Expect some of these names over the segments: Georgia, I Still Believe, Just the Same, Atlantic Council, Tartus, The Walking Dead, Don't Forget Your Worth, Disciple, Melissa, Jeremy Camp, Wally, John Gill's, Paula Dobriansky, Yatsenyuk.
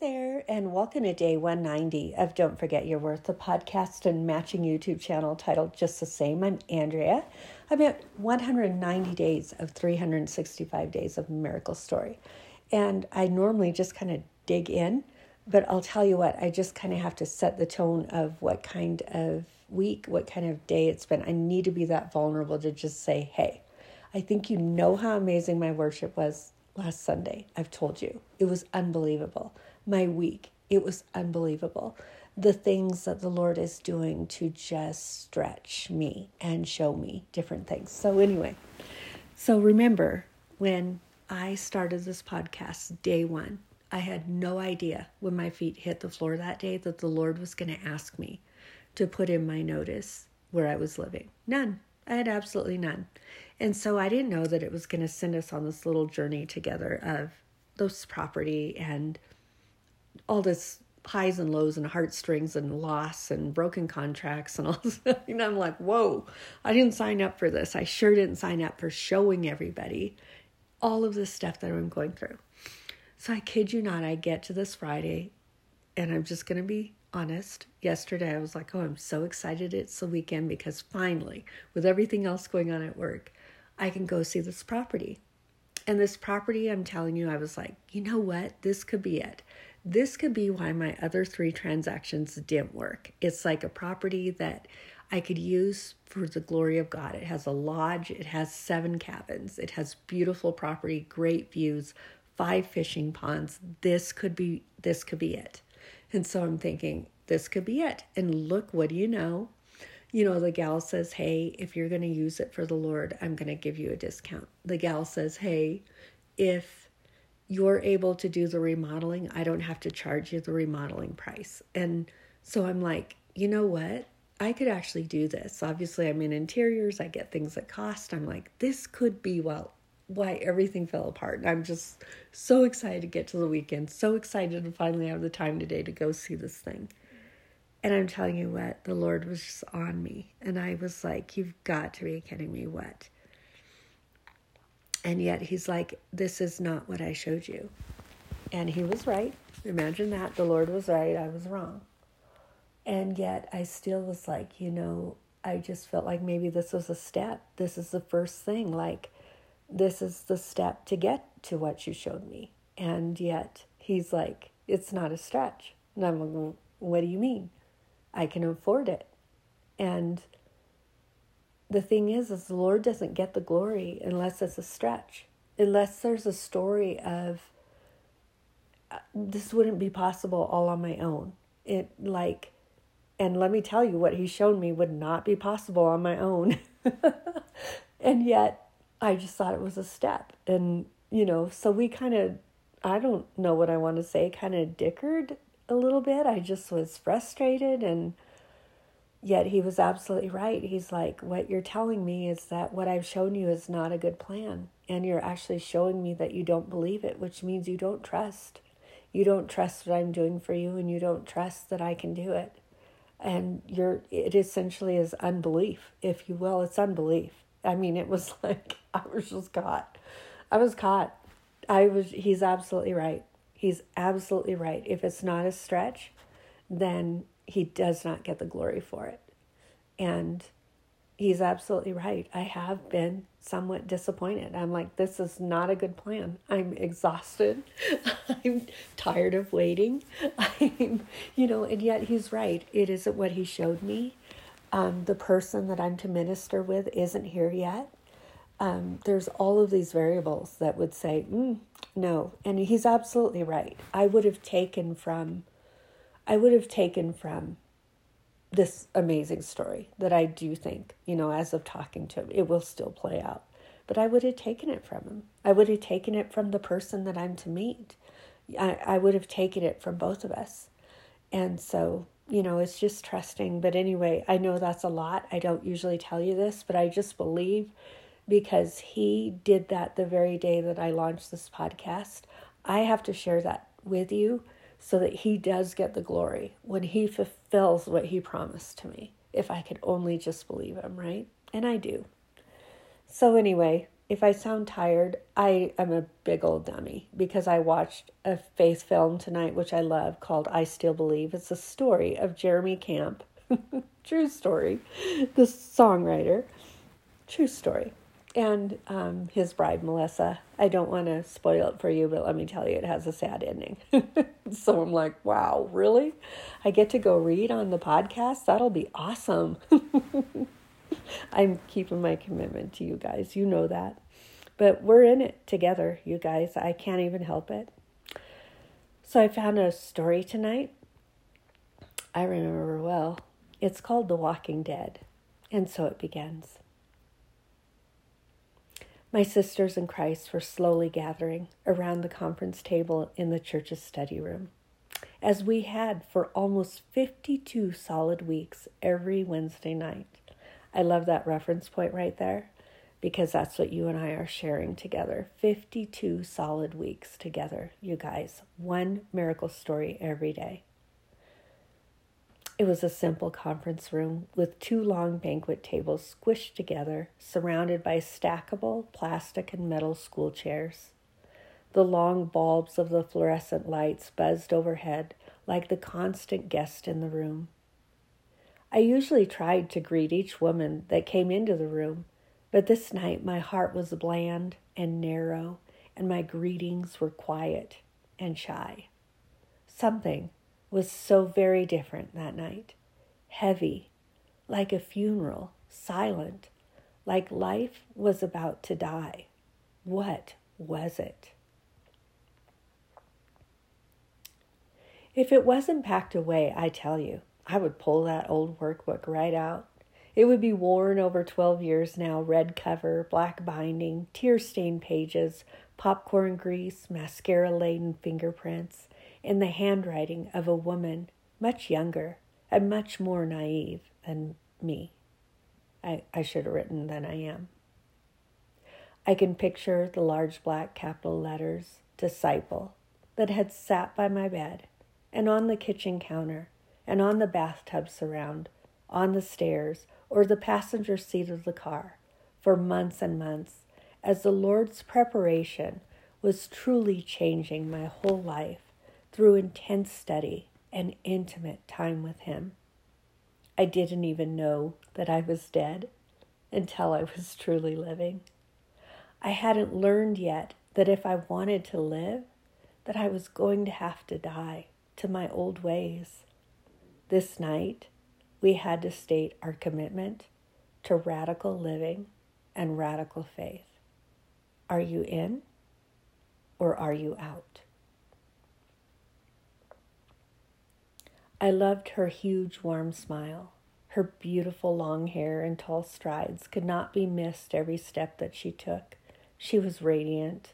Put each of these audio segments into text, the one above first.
there, and welcome to day 190 of Don't Forget Your Worth, the podcast and matching YouTube channel titled Just the Same. I'm Andrea. I'm at 190 days of 365 days of Miracle Story. And I normally just kind of dig in, but I'll tell you what, I just kind of have to set the tone of what kind of week, what kind of day it's been. I need to be that vulnerable to just say, hey, I think you know how amazing my worship was last Sunday. I've told you. It was unbelievable. My week, it was unbelievable. The things that the Lord is doing to just stretch me and show me different things. So anyway, so remember when I started this podcast day one, I had no idea when my feet hit the floor that day that the Lord was going to ask me to put in my notice where I was living. None. I had absolutely none. And so I didn't know that it was going to send us on this little journey together of this property and all this highs and lows and heartstrings and loss and broken contracts and all this. And I'm like, whoa, I didn't sign up for this. I sure didn't sign up for showing everybody all of this stuff that I'm going through. So I kid you not, I get to this Friday and I'm just going to be honest. Yesterday, I was like, oh, I'm so excited it's the weekend because finally, with everything else going on at work, I can go see this property. And this property, I'm telling you, I was like, you know what? This could be it. This could be why my other three transactions didn't work. It's like a property that I could use for the glory of God. It has a lodge. It has 7 cabins. It has beautiful property, great views, 5 fishing ponds. This could be it. And so I'm thinking, this could be it. And look, what do you know? You know, the gal says, hey, if you're going to use it for the Lord, I'm going to give you a discount. The gal says, hey, if you're able to do the remodeling, I don't have to charge you the remodeling price. And so I'm like, you know what? I could actually do this. Obviously, I'm in interiors. I get things that cost. I'm like, this could be why everything fell apart. And I'm just so excited to get to the weekend, so excited to finally have the time today to go see this thing. And I'm telling you what, the Lord was just on me. And I was like, you've got to be kidding me, what? And yet he's like, this is not what I showed you. And he was right. Imagine that. The Lord was right. I was wrong. And yet I still was like, you know, I just felt like maybe this was a step. This is the first thing. Like, this is the step to get to what you showed me. And yet he's like, it's not a stretch. And I'm like, well, what do you mean? I can afford it. And the thing is the Lord doesn't get the glory unless it's a stretch. Unless there's a story of, this wouldn't be possible all on my own. And let me tell you, what he's shown me would not be possible on my own. And yet, I just thought it was a step. And, you know, so we kind of, I don't know what I want to say, kind of dickered a little bit. I just was frustrated, and yet he was absolutely right. He's like, what you're telling me is that what I've shown you is not a good plan. And you're actually showing me that you don't believe it, which means you don't trust. You don't trust what I'm doing for you, and you don't trust that I can do it. And it essentially is unbelief, if you will. It's unbelief. I mean, it was like, I was just caught. I was caught. He's absolutely right. He's absolutely right. If it's not a stretch, then he does not get the glory for it. And he's absolutely right. I have been somewhat disappointed. I'm like, this is not a good plan. I'm exhausted. I'm tired of waiting. And yet he's right. It isn't what he showed me. The person that I'm to minister with isn't here yet. There's all of these variables that would say, no. And he's absolutely right. I would have taken from this amazing story that I do think, you know, as of talking to him, it will still play out. But I would have taken it from him. I would have taken it from the person that I'm to meet. I would have taken it from both of us. And so, you know, it's just trusting. But anyway, I know that's a lot. I don't usually tell you this, but I just believe, because he did that the very day that I launched this podcast, I have to share that with you so that he does get the glory when he fulfills what he promised to me. If I could only just believe him, right? And I do. So anyway, if I sound tired, I am a big old dummy because I watched a faith film tonight, which I love, called I Still Believe. It's the story of Jeremy Camp, true story, the songwriter, true story, and his bride, Melissa. I don't want to spoil it for you, but let me tell you, it has a sad ending. So I'm like, wow, really? I get to go read on the podcast? That'll be awesome. I'm keeping my commitment to you guys. You know that. But we're in it together, you guys. I can't even help it. So I found a story tonight. I remember well. It's called The Walking Dead. And so it begins. My sisters in Christ were slowly gathering around the conference table in the church's study room, as we had for almost 52 solid weeks every Wednesday night. I love that reference point right there because that's what you and I are sharing together. 52 solid weeks together, you guys. One miracle story every day. It was a simple conference room with two long banquet tables squished together, surrounded by stackable plastic and metal school chairs. The long bulbs of the fluorescent lights buzzed overhead like the constant guest in the room. I usually tried to greet each woman that came into the room, but this night my heart was bland and narrow, and my greetings were quiet and shy. Something was so very different that night. Heavy, like a funeral, silent, like life was about to die. What was it? If it wasn't packed away, I tell you, I would pull that old workbook right out. It would be worn over 12 years now, red cover, black binding, tear-stained pages, popcorn grease, mascara-laden fingerprints, and the handwriting of a woman much younger and much more naive than me. I should have written than I am. I can picture the large black capital letters, Disciple, that had sat by my bed and on the kitchen counter, and on the bathtub surround, on the stairs, or the passenger seat of the car, for months and months, as the Lord's preparation was truly changing my whole life through intense study and intimate time with Him. I didn't even know that I was dead until I was truly living. I hadn't learned yet that if I wanted to live, that I was going to have to die to my old ways. This night, we had to state our commitment to radical living and radical faith. Are you in or are you out? I loved her huge, warm smile. Her beautiful long hair and tall strides could not be missed every step that she took. She was radiant.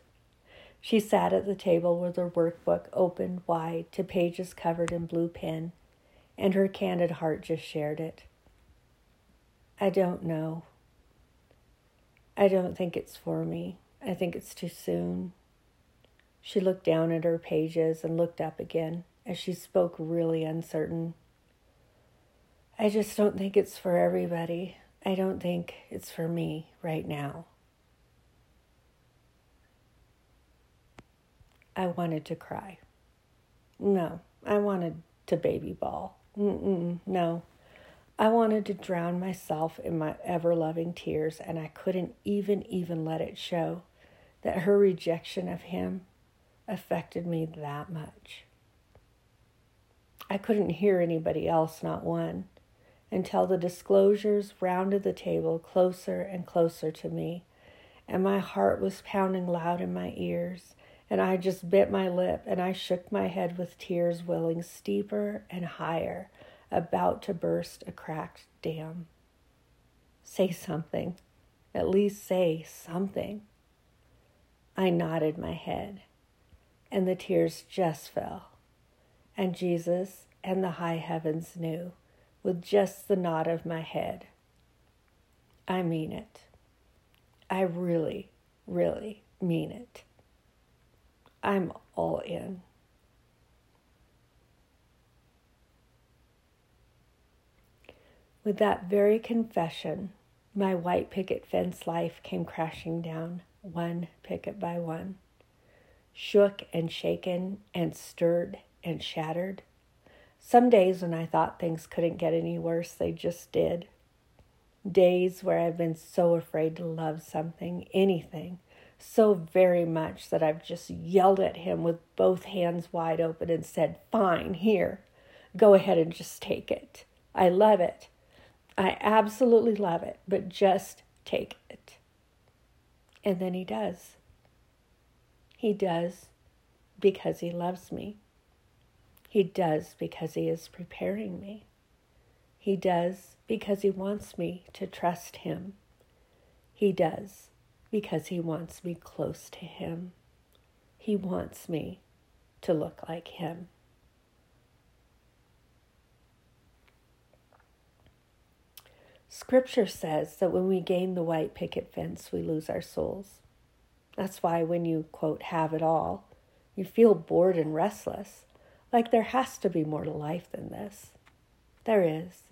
She sat at the table with her workbook opened wide to pages covered in blue pen, and her candid heart just shared it. I don't know. I don't think it's for me. I think it's too soon. She looked down at her pages and looked up again as she spoke really uncertain. I just don't think it's for everybody. I don't think it's for me right now. I wanted to cry. No, I wanted to baby ball. No. I wanted to drown myself in my ever-loving tears, and I couldn't even let it show that her rejection of him affected me that much. I couldn't hear anybody else, not one, until the disclosures rounded the table closer and closer to me, and my heart was pounding loud in my ears. And I just bit my lip and I shook my head with tears welling steeper and higher, about to burst a cracked dam. Say something. At least say something. I nodded my head and the tears just fell. And Jesus and the high heavens knew with just the nod of my head. I mean it. I really, really mean it. I'm all in. With that very confession, My white picket fence life came crashing down, one picket by one. Shook and shaken and stirred and shattered. Some days when I thought things couldn't get any worse, they just did. Days where I've been so afraid to love something, anything, so very much that I've just yelled at him with both hands wide open and said, "Fine, here, go ahead and just take it. I love it. I absolutely love it, but just take it." And then he does. He does because he loves me. He does because he is preparing me. He does because he wants me to trust him. He does because he wants me close to him. He wants me to look like him. Scripture says that when we gain the white picket fence, we lose our souls. That's why when you, quote, have it all, you feel bored and restless, like there has to be more to life than this. There is.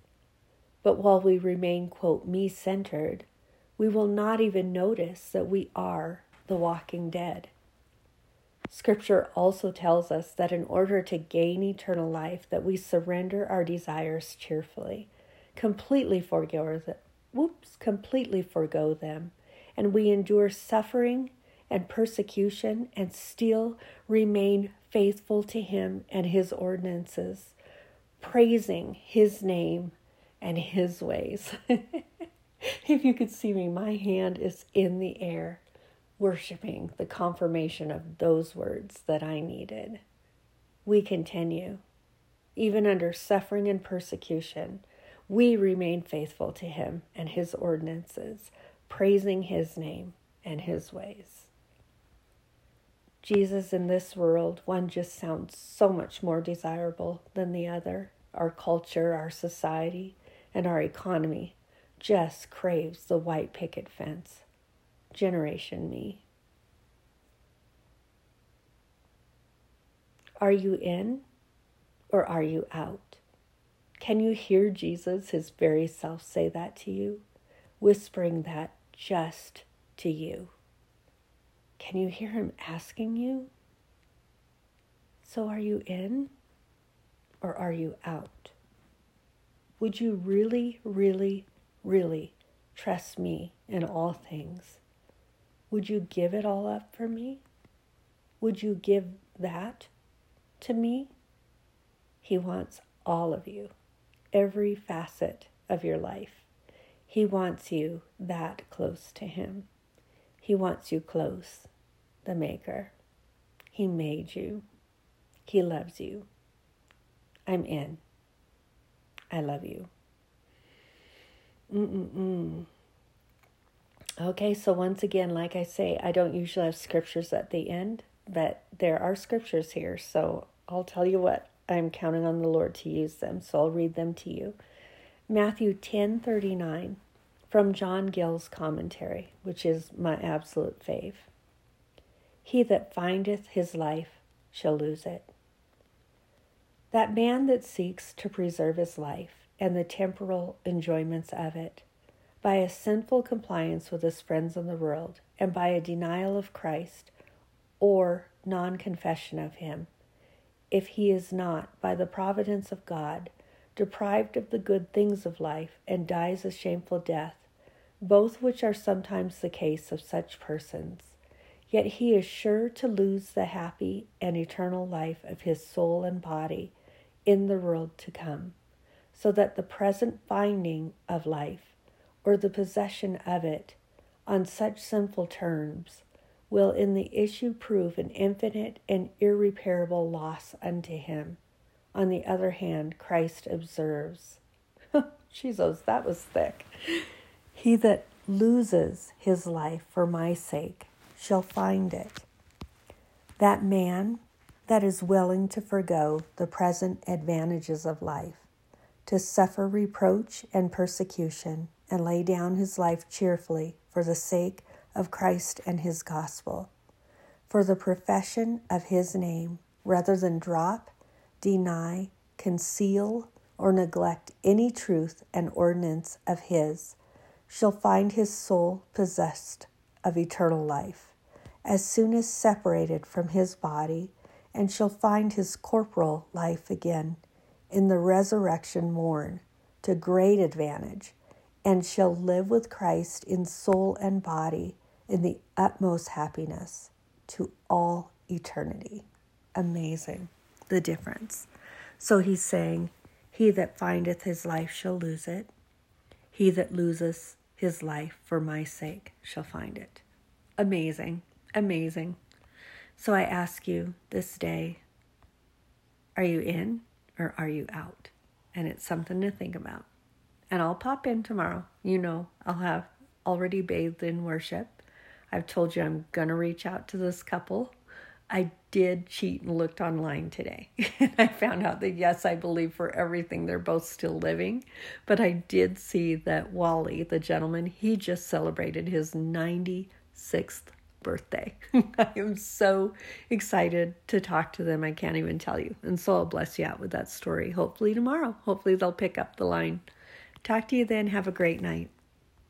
But while we remain, quote, me-centered, we will not even notice that we are the walking dead. Scripture also tells us that in order to gain eternal life, that we surrender our desires cheerfully, completely forego them, and we endure suffering and persecution and still remain faithful to him and his ordinances, praising his name and his ways. If you could see me, my hand is in the air, worshiping the confirmation of those words that I needed. We continue. Even under suffering and persecution, we remain faithful to him and his ordinances, praising his name and his ways. Jesus in this world, one just sounds so much more desirable than the other. Our culture, our society, and our economy just craves the white picket fence. Generation me. Are you in or are you out? Can you hear Jesus, his very self, say that to you, whispering that just to you? Can you hear him asking you? So are you in or are you out? Would you really, really, really trust me in all things? Would you give it all up for me? Would you give that to me? He wants all of you, every facet of your life. He wants you that close to him. He wants you close, the maker. He made you. He loves you. I'm in. I love you. Okay, so once again, like I say, I don't usually have scriptures at the end, but there are scriptures here. So I'll tell you what, I'm counting on the Lord to use them. So I'll read them to you. Matthew 10:39 from John Gill's commentary, which is my absolute fave. "He that findeth his life shall lose it. That man that seeks to preserve his life and the temporal enjoyments of it by a sinful compliance with his friends in the world and by a denial of Christ or non-confession of him, if he is not, by the providence of God, deprived of the good things of life and dies a shameful death, both which are sometimes the case of such persons, yet he is sure to lose the happy and eternal life of his soul and body in the world to come, so that the present finding of life, or the possession of it, on such sinful terms, will in the issue prove an infinite and irreparable loss unto him. On the other hand, Christ observes," Jesus, that was thick, "he that loses his life for my sake shall find it. That man that is willing to forego the present advantages of life, to suffer reproach and persecution, and lay down his life cheerfully for the sake of Christ and his gospel, for the profession of his name, rather than drop, deny, conceal, or neglect any truth and ordinance of his, shall find his soul possessed of eternal life, as soon as separated from his body, and shall find his corporal life again in the resurrection morn to great advantage, and shall live with Christ in soul and body in the utmost happiness to all eternity. Amazing, the difference. So he's saying, he that findeth his life shall lose it. He that loseth his life for my sake shall find it. Amazing, amazing. So I ask you this day, are you in or are you out? And it's something to think about. And I'll pop in tomorrow. You know, I'll have already bathed in worship. I've told you I'm going to reach out to this couple. I did cheat and looked online today. I found out that, yes, I believe for everything, they're both still living. But I did see that Wally, the gentleman, he just celebrated his 96th birthday. I am so excited to talk to them. I can't even tell you. And so I'll bless you out with that story. Hopefully tomorrow. Hopefully they'll pick up the line. Talk to you then. Have a great night.